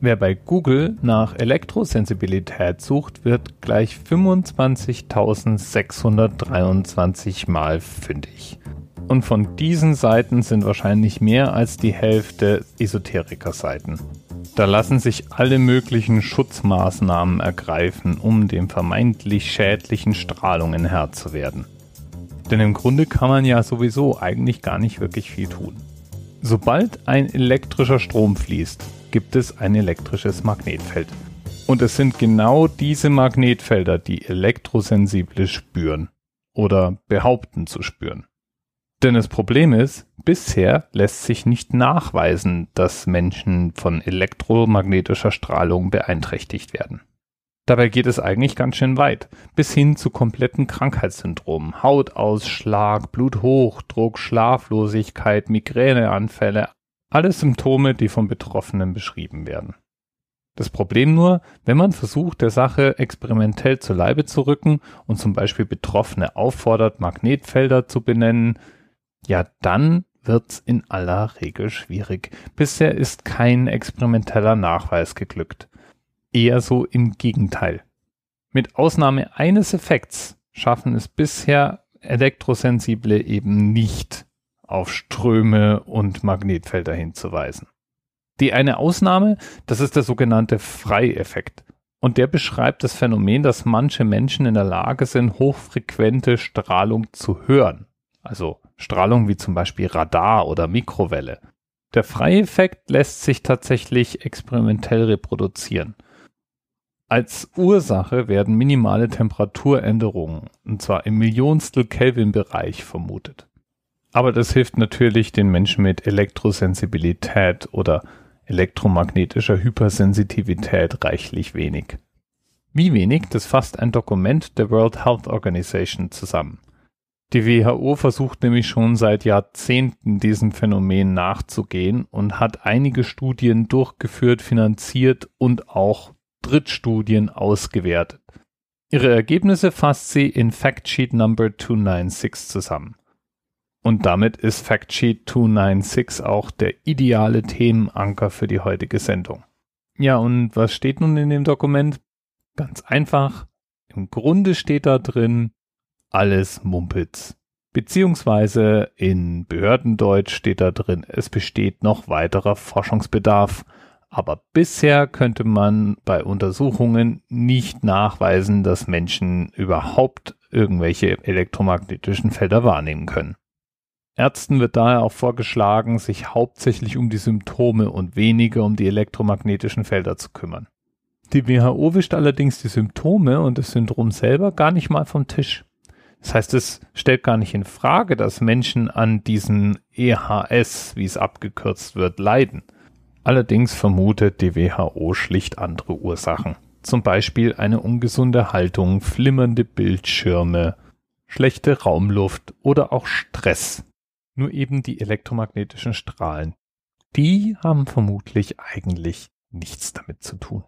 Wer bei Google nach Elektrosensibilität sucht, wird gleich 25.623 Mal fündig. Und von diesen Seiten sind wahrscheinlich mehr als die Hälfte Esoteriker-Seiten. Da lassen sich alle möglichen Schutzmaßnahmen ergreifen, um den vermeintlich schädlichen Strahlungen Herr zu werden. Denn im Grunde kann man ja sowieso eigentlich gar nicht wirklich viel tun. Sobald ein elektrischer Strom fließt, gibt es ein elektrisches Magnetfeld. Und es sind genau diese Magnetfelder, die Elektrosensible spüren oder behaupten zu spüren. Denn das Problem ist, bisher lässt sich nicht nachweisen, dass Menschen von elektromagnetischer Strahlung beeinträchtigt werden. Dabei geht es eigentlich ganz schön weit, bis hin zu kompletten Krankheitssyndromen, Hautausschlag, Bluthochdruck, Schlaflosigkeit, Migräneanfälle, alle Symptome, die von Betroffenen beschrieben werden. Das Problem nur, wenn man versucht, der Sache experimentell zu Leibe zu rücken und zum Beispiel Betroffene auffordert, Magnetfelder zu benennen, ja, dann wird's in aller Regel schwierig. Bisher ist kein experimenteller Nachweis geglückt. Eher so im Gegenteil. Mit Ausnahme eines Effekts schaffen es bisher Elektrosensible eben nicht, auf Ströme und Magnetfelder hinzuweisen. Die eine Ausnahme, das ist der sogenannte Freieffekt. Und der beschreibt das Phänomen, dass manche Menschen in der Lage sind, hochfrequente Strahlung zu hören. Also Strahlung wie zum Beispiel Radar oder Mikrowelle. Der Freieffekt lässt sich tatsächlich experimentell reproduzieren. Als Ursache werden minimale Temperaturänderungen, und zwar im Millionstel Kelvin-Bereich vermutet. Aber das hilft natürlich den Menschen mit Elektrosensibilität oder elektromagnetischer Hypersensitivität reichlich wenig. Wie wenig, das fasst ein Dokument der World Health Organization zusammen. Die WHO versucht nämlich schon seit Jahrzehnten diesem Phänomen nachzugehen und hat einige Studien durchgeführt, finanziert und auch Drittstudien ausgewertet. Ihre Ergebnisse fasst sie in Factsheet Number 296 zusammen. Und damit ist Factsheet 296 auch der ideale Themenanker für die heutige Sendung. Ja, und was steht nun in dem Dokument? Ganz einfach, im Grunde steht da drin, alles Mumpitz. Beziehungsweise in Behördendeutsch steht da drin, es besteht noch weiterer Forschungsbedarf. Aber bisher könnte man bei Untersuchungen nicht nachweisen, dass Menschen überhaupt irgendwelche elektromagnetischen Felder wahrnehmen können. Ärzten wird daher auch vorgeschlagen, sich hauptsächlich um die Symptome und weniger um die elektromagnetischen Felder zu kümmern. Die WHO wischt allerdings die Symptome und das Syndrom selber gar nicht mal vom Tisch. Das heißt, es stellt gar nicht in Frage, dass Menschen an diesen EHS, wie es abgekürzt wird, leiden. Allerdings vermutet die WHO schlicht andere Ursachen. Zum Beispiel eine ungesunde Haltung, flimmernde Bildschirme, schlechte Raumluft oder auch Stress. Nur eben die elektromagnetischen Strahlen. Die haben vermutlich eigentlich nichts damit zu tun.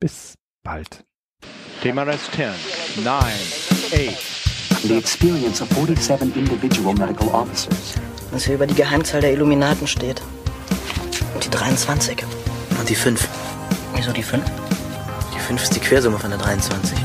Bis bald. DMRS 10, 9, 8. The experience of 47 individual medical officers. Was hier über die Geheimzahl der Illuminaten steht. Und die 23. Und die 5. Wieso die 5? Die 5 ist die Quersumme von der 23.